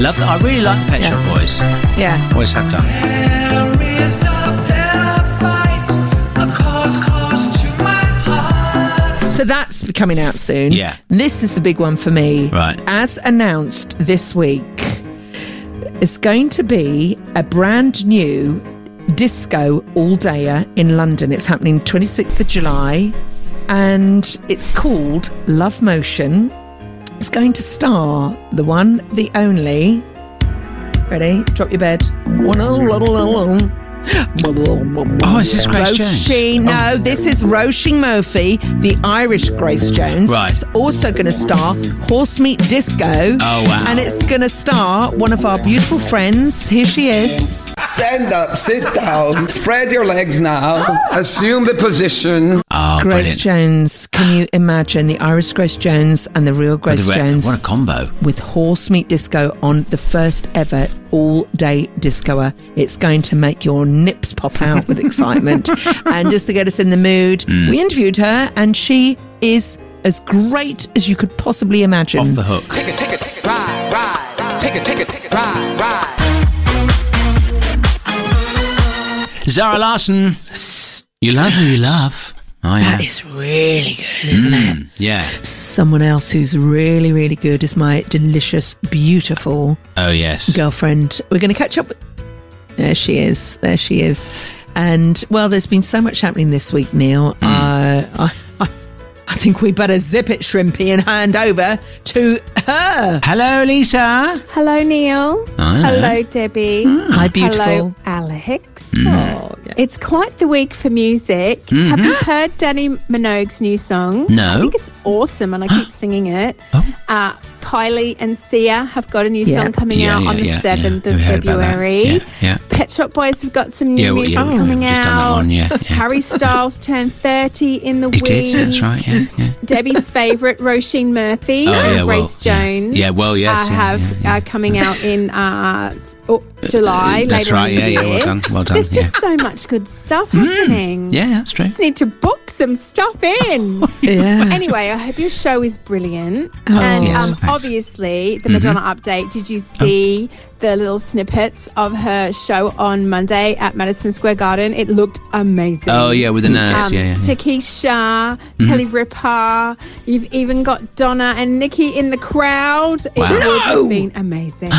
Love that. I really like the Pet Shop Boys. Yeah. Always have done. There is a better fight, a cause close to my heart. So that's coming out soon. Yeah. This is the big one for me. Right. As announced this week, it's going to be a brand new disco all-dayer in London. It's happening 26th of July, and it's called Love Motion. It's going to star the one, the only. Ready? Drop your bed. Oh, is this Grace Jones? No, this is Roisin Murphy, the Irish Grace Jones. Right. It's also going to star Horsemeat Disco. Oh, wow. And it's going to star one of our beautiful friends. Here she is. Stand up, sit down, spread your legs now, assume the position. Oh, Grace Jones. Can you imagine the Irish Grace Jones and the real Grace Jones? What a combo. With Horsemeat Disco on the first ever all-day discoer. It's going to make your nips pop out with excitement. And just to get us in the mood, we interviewed her, and she is as great as you could possibly imagine. Off the hook. Take it, ride, ride. Take it, ride, ride. Zara Larsson. You love who you love. Oh, yeah. That is really good, isn't it? Yeah. Someone else who's really, really good is my delicious, beautiful girlfriend. We're going to catch up. There she is. There she is. And, well, there's been so much happening this week, Neil. I think we better zip it, Shrimpy, and hand over to her. Hello, Lisa. Hello, Neil. Hello, Debbie. Hi, beautiful. Hello, Alex. Oh, yeah. It's quite the week for music. Have you heard Danny Minogue's new song? No. I think it's awesome, and I keep singing it. Oh. Kylie and Sia have got a new song coming out on the 7th of February. Yeah. Pet Shop Boys have got some new music coming out. One, Harry Styles turned 30 in the week. It is, that's right. Yeah. Debbie's favourite, Roisin Murphy, Grace Jones. Are coming out in July. That's later in the year. Well done. There's just so much good stuff happening. Yeah, that's true. Just need to book some stuff in. Yeah. Anyway, I hope your show is brilliant. Oh, and yes, obviously, the Madonna update, did you see the little snippets of her show on Monday at Madison Square Garden? It looked amazing. Oh, yeah, with the nurse. Takesha, Kelly Ripa. You've even got Donna and Nikki in the crowd. Wow. It would have been amazing.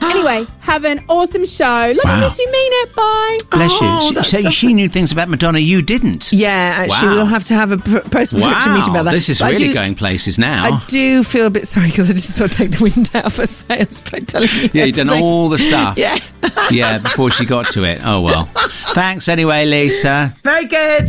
Anyway, have an awesome show. Love you, miss you, mean it. Bye. Bless you. She knew things about Madonna you didn't. Yeah, actually, we'll have to have a post-production meeting about that. This is really going places now. I do feel a bit sorry because I just sort of take the wind out of her sails by telling you. Yeah, you've done all the stuff. Yeah. Yeah, before she got to it. Oh, well. Thanks anyway, Lisa. Very good.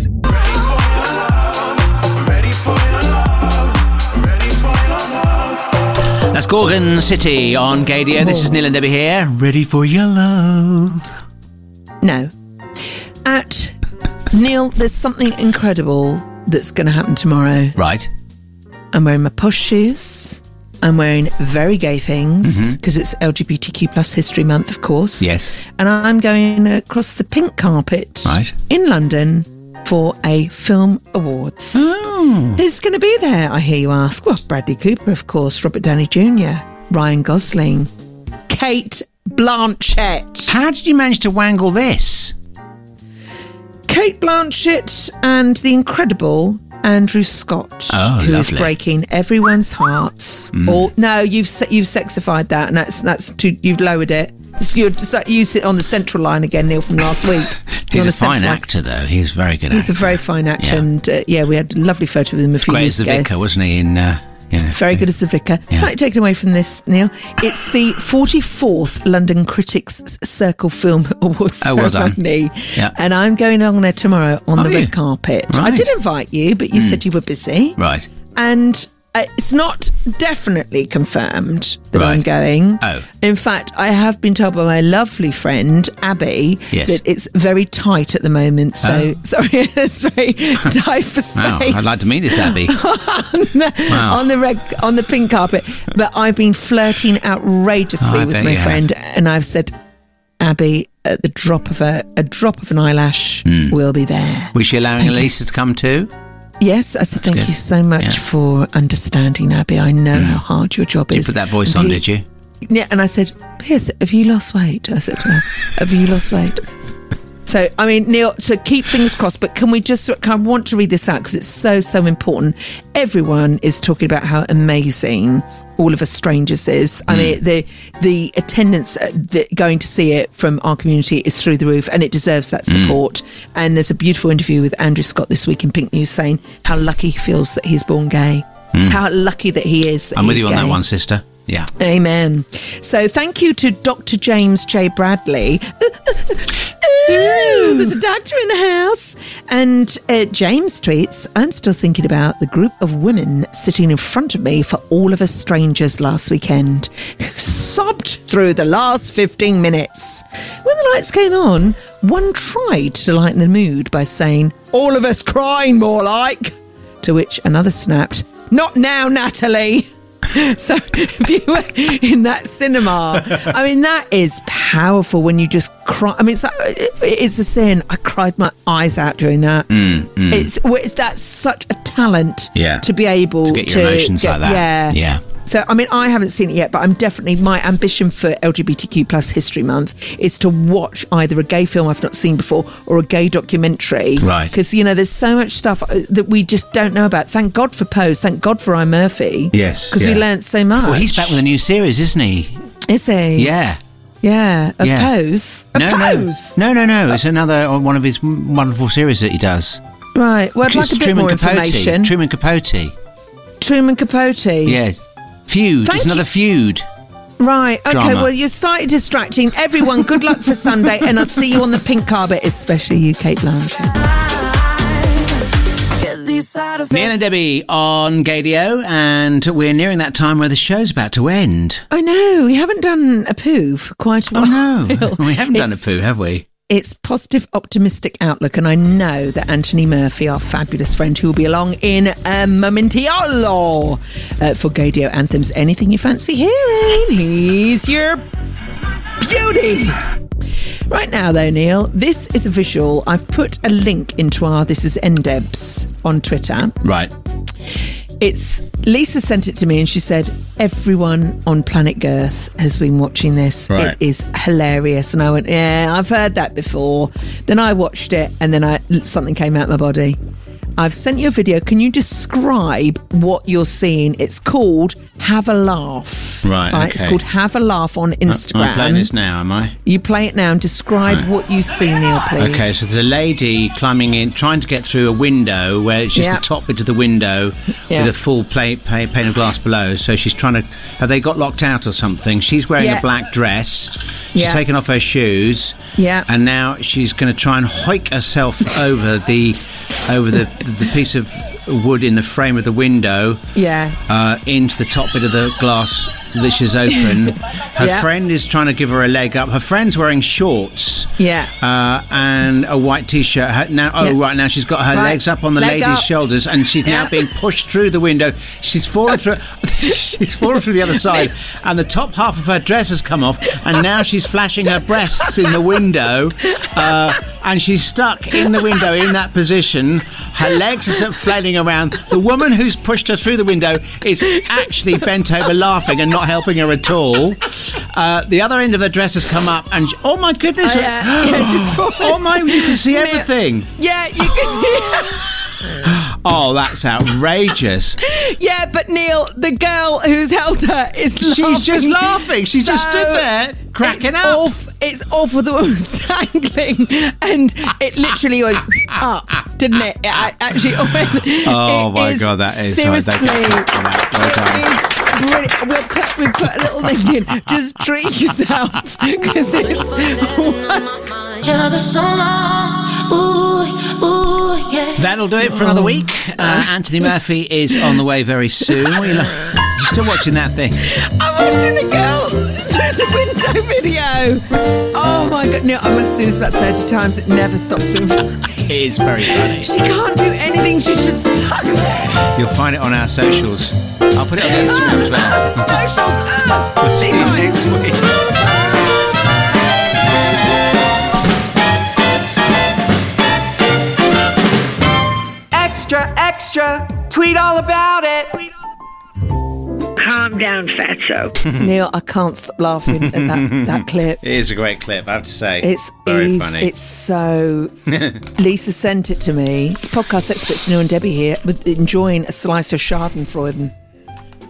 That's Gorgon City on Gaydio. This is Neil and Debbie here. Ready for your love. No. At Neil, there's something incredible that's going to happen tomorrow. Right. I'm wearing my posh shoes. I'm wearing very gay things because it's LGBTQ plus History Month, of course. Yes. And I'm going across the pink carpet in London for a film awards. Oh. Who's going to be there, I hear you ask? Well, Bradley Cooper, of course, Robert Downey Jr., Ryan Gosling, Cate Blanchett. How did you manage to wangle this? Cate Blanchett and the incredible Andrew Scott, who is breaking everyone's hearts. No, you've sexified that, and that's too, you've lowered it. You sit on the central line again, Neil, from last week. He's a fine actor, though. He's a very good actor. He's a very fine actor. Yeah. And, we had a lovely photo of him a few years ago. Great as the vicar, wasn't he? Very good as the vicar. Yeah. Slightly taken away from this, Neil. It's the 44th London Critics Circle Film Awards ceremony. Well, yeah. And I'm going along there tomorrow on the red carpet. Right. I did invite you, but you said you were busy. Right. And... it's not definitely confirmed that I'm going. Oh. In fact, I have been told by my lovely friend, Abby, that it's very tight at the moment. So, sorry, it's very tight for space. Wow, I'd like to meet this Abby. On the pink carpet. But I've been flirting outrageously with my friend. And I've said, Abby, at the drop of a drop of an eyelash, we'll be there. Was she allowing Elisa to come too? Yes, I said thank you so much for understanding, Abby. I know how hard your job is. You put that voice on, did you? Yeah, and I said, Piers, have you lost weight? I said, have you lost weight? So, I mean, Neil, to keep things crossed, but can we just, I want to read this out because it's so, so important. Everyone is talking about how amazing All of Us Strangers is. I mean, the attendance going to see it from our community is through the roof, and it deserves that support. And there's a beautiful interview with Andrew Scott this week in Pink News saying how lucky he feels that he's born gay, how lucky that he is. I'm with you on that one, sister. Yeah. Amen. So thank you to Dr. James J. Bradley. Ooh, there's a doctor in the house. And James tweets, I'm still thinking about the group of women sitting in front of me for All of Us Strangers last weekend who sobbed through the last 15 minutes. When the lights came on, one tried to lighten the mood by saying, all of us crying more like. To which another snapped, not now, Natalie. So if you were in that cinema, I mean, that is powerful when you just cry. I mean, it's like, it's a sin. I cried my eyes out during that. That's such a talent to be able to get your emotions like that. Yeah. So, I mean, I haven't seen it yet, but I'm definitely, my ambition for LGBTQ plus History Month is to watch either a gay film I've not seen before or a gay documentary. Right. Because, you know, there's so much stuff that we just don't know about. Thank God for Pose. Thank God for Ryan Murphy. Yes. Because we learnt so much. Well, he's back with a new series, isn't he? Is he? Yeah. Yeah. Pose? Pose? No. It's another one of his wonderful series that he does. Right. Well, I'd like a bit more information. Truman Capote. Yeah. Feud. It's another Feud. Right. Okay. Drama. Well, you're slightly distracting. Everyone, good luck for Sunday, and I'll see you on the pink carpet, especially you, Cate Blanchett. Neil and Debbie on Gaydio, and we're nearing that time where the show's about to end. I know. We haven't done a poo for quite a while. Oh, no. We haven't done a poo, have we? It's positive, optimistic outlook, and I know that Anthony Murphy, our fabulous friend, who will be along in a momentiolo for Gaydio Anthems, anything you fancy hearing, he's your beauty. Right now, though, Neil, this is official. I've put a link into our This Is NDebs on Twitter. Right. It's Lisa sent it to me and she said, everyone on planet Girth has been watching this. Right. It is hilarious. And I went, yeah, I've heard that before. Then I watched it and then something came out of my body. I've sent you a video. Can you describe what you're seeing? It's called Have a Laugh. Right, okay. It's called Have a Laugh on Instagram. I'm playing this now, am I? You play it now and describe what you see, Neil, please. Okay, so there's a lady climbing in, trying to get through a window where it's just the top bit of the window with a full pane of glass below. So she's trying to... Have they got locked out or something? She's wearing a black dress. She's taken off her shoes. Yeah. And now she's going to try and hoik herself over the piece of wood in the frame of the window into the top bit of the glass that is open. Her friend is trying to give her a leg up. Her friend's wearing shorts and a white t-shirt. Now she's got her legs up on the lady's shoulders and she's now being pushed through the window. She's fallen through the other side and the top half of her dress has come off and now she's flashing her breasts in the window and she's stuck in the window in that position. Her legs are flailing around. The woman who's pushed her through the window is actually bent over laughing and not helping her at all. The other end of her dress has come up and oh my goodness. You can see everything. Yeah, you can see. Oh, that's outrageous. Yeah, but Neil, the girl who's held her is laughing. She's just laughing. She just stood there cracking up. It's awful. The woman's dangling and it literally went up, didn't it? Oh my God, that is seriously. We've put a little thing in. Just treat yourself because it's That'll do it for another week. Anthony Murphy is on the way very soon. You're still watching that thing? I'm watching the girl through the window video. Oh my God. No, I must do this about 30 times. It never stops being funny. It is very funny. She can't do anything. She's just stuck there. You'll find it on our socials. I'll put it on the Instagram as well. Socials. We'll see you next week. Extra, tweet all about it. Calm down, fatso. Neil, I can't stop laughing at that clip. It is a great clip, I have to say. It's very funny. It's so... Lisa sent it to me. It's podcast experts Neil and Debbie here with enjoying a slice of Schadenfreude.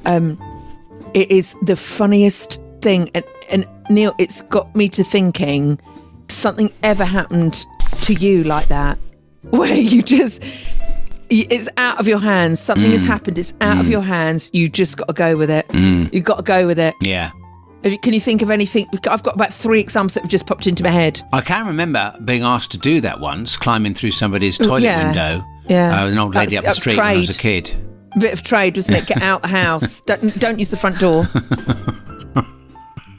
It is the funniest thing. And Neil, it's got me to thinking something ever happened to you like that where you just... It's out of your hands. Something has happened. It's out of your hands. You just got to go with it. You've got to go with it. Yeah. Can you think of anything? I've got about 3 examples that have just popped into my head. I can remember being asked to do that once, climbing through somebody's toilet window. Yeah. An old lady up the street when I was a kid. Bit of trade, wasn't it? Get out the house. Don't use the front door.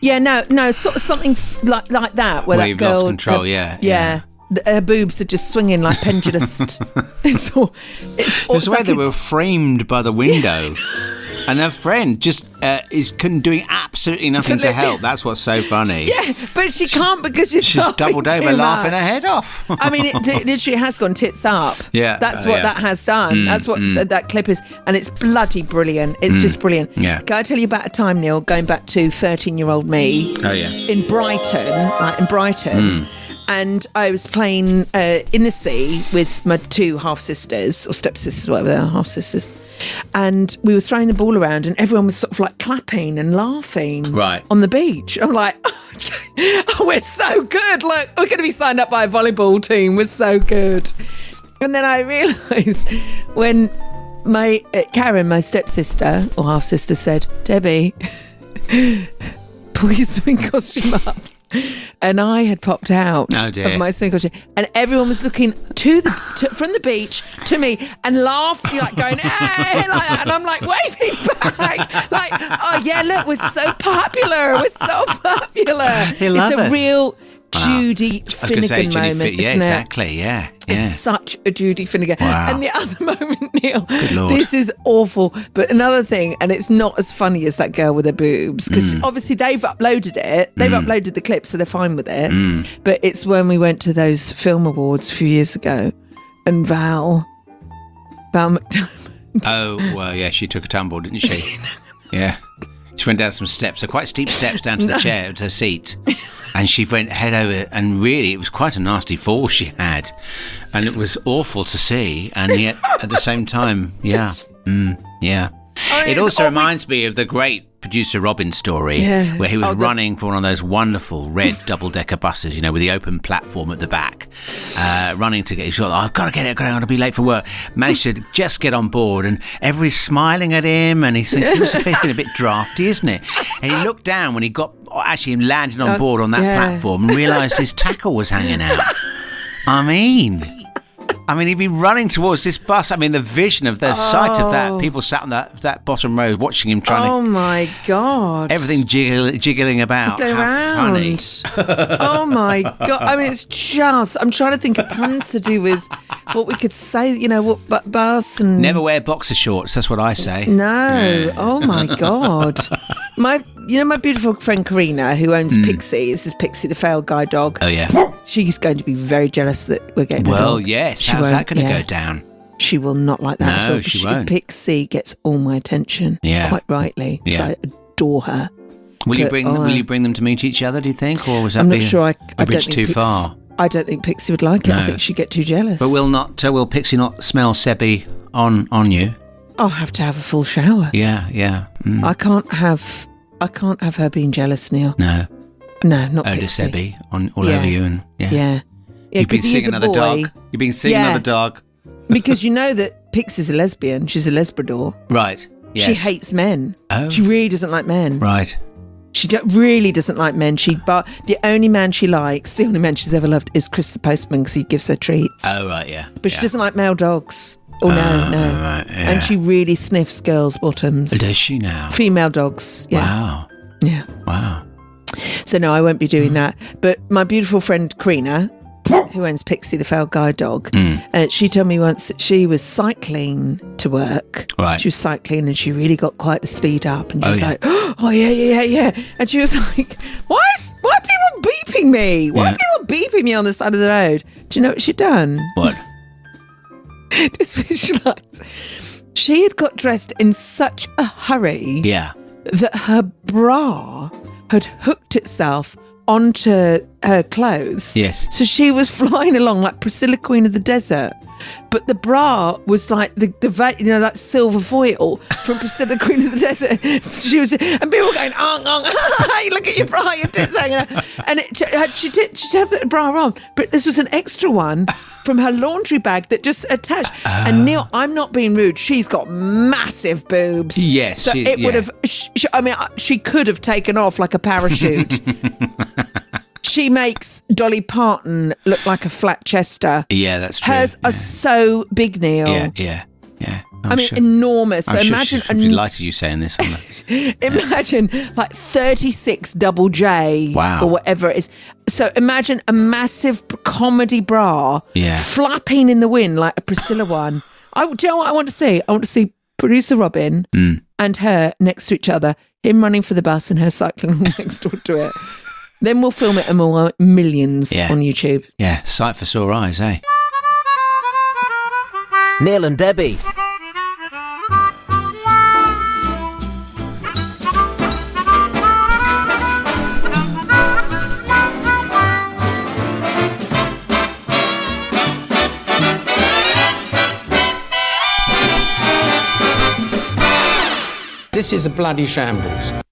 Yeah. No. Sort of something like that where that you've girl lost control. Yeah. Her boobs are just swinging like pendulous. It's all the way they were framed by the window, and her friend just couldn't doing absolutely nothing to help. That's what's so funny. Yeah, but she can't because she's doubled over, laughing her head off. I mean, it literally has gone tits up. Yeah, that's what that has done. That's what that clip is, and it's bloody brilliant. It's just brilliant. Yeah. Can I tell you about a time, Neil, going back to 13-year-old me? Oh yeah, in Brighton. And I was playing in the sea with my 2 half-sisters, or stepsisters, whatever they are, half-sisters. And we were throwing the ball around and everyone was sort of like clapping and laughing on the beach. I'm like, oh, we're so good. Like, we're going to be signed up by a volleyball team. We're so good. And then I realised when Karen, my stepsister, or half-sister, said, Debbie, pull your swing costume up. And I had popped out of my swing costume, and everyone was looking from the beach to me and laughing, like going, "Hey!" like that. And I'm like waving back, like, "Oh yeah, look, we're so popular, we're so popular." It's a real. Judy Finnegan moment, isn't it? Yeah, exactly, yeah. It's such a Judy Finnegan. Wow. And the other moment, Neil, this is awful, but another thing, and it's not as funny as that girl with her boobs, because obviously they've uploaded it. They've uploaded the clip, so they're fine with it. But it's when we went to those film awards a few years ago, and Val McDermott. Oh, well, yeah, she took a tumble, didn't she? Yeah. She went down some steps, so quite steep steps down to the chair, to her seat. And she went head over, and really, it was quite a nasty fall she had. And it was awful to see, and yet, at the same time, it also reminds me of the great producer Robin story, where he was running for one of those wonderful red double-decker buses, you know, with the open platform at the back, running to get his shot. I've got to get it, I'm going to be late for work. Managed to just get on board, and everybody's smiling at him, and he's thinking, his face is a bit drafty, isn't it? And he looked down when he got, actually landed on board on that platform, and realised his tackle was hanging out. I mean, he'd be running towards this bus. I mean, the vision of the sight of that, people sat on that bottom row watching him trying to... Oh, my God. Everything jiggling about. How funny. Oh, my God. I mean, it's just... I'm trying to think of puns to do with what we could say, you know, what bus and... Never wear boxer shorts, that's what I say. No. Yeah. Oh, my God. My beautiful friend Karina, who owns Pixie. This is Pixie, the failed guide dog. Oh, yeah. She's going to be very jealous that we're getting a dog. Yes. How's that going to go down? She will not like that at all. She won't. Pixie gets all my attention, quite rightly, because I adore her. Will you bring them to meet each other, do you think? Or was that a bridge too far? I don't think Pixie would like it. No. I think she'd get too jealous. But will Pixie not smell Sebby on you? I'll have to have a full shower. Yeah, yeah. Mm. I can't have her being jealous, Neil. No. No, not Pixie. Sebby on all over you and... Yeah. Yeah, you've been seeing another dog. You've been seeing another dog. Because you know that Pixie's a lesbian. She's a lesbrador. Right. Yes. She hates men. Oh. She really doesn't like men. Right. She really doesn't like men. The only man she likes, the only man she's ever loved, is Chris the Postman, because he gives her treats. Oh, right, yeah. But she doesn't like male dogs. Oh, no. Right, yeah. And she really sniffs girls' bottoms. Does she now? Female dogs. Yeah. Wow. Yeah. Wow. So, no, I won't be doing that. But my beautiful friend, Karina, who owns Pixie, the failed guide dog, she told me once that she was cycling to work. Right. She was cycling and she really got quite the speed up. And she was like, oh, yeah. And she was like, why are people beeping me? Why are people beeping me on the side of the road? Do you know what she'd done? What? Just visualise. She had got dressed in such a hurry that her bra had hooked itself onto her clothes. Yes. So she was flying along like Priscilla, Queen of the Desert, but the bra was like the you know, that silver foil from Priscilla, Queen of the Desert. So she was, and people were going, look at your bra, you're dissing her. And she had the bra on, but this was an extra one from her laundry bag that just attached. And Neil, I'm not being rude, she's got massive boobs. Yes. So it would have, she could have taken off like a parachute. She makes Dolly Parton look like a flat chester. Yeah, that's true. Hers are so big, Neil. Yeah. Enormous. I'm so sure imagine she'd be delighted you saying this. Imagine like 36 double J or whatever it is. So imagine a massive comedy bra flapping in the wind like a Priscilla one. Do you know what I want to see? I want to see producer Robin and her next to each other, him running for the bus and her cycling next door to it. Then we'll film it and we'll earn millions on YouTube. Yeah, sight for sore eyes, eh? Neil and Debbie. This is a bloody shambles.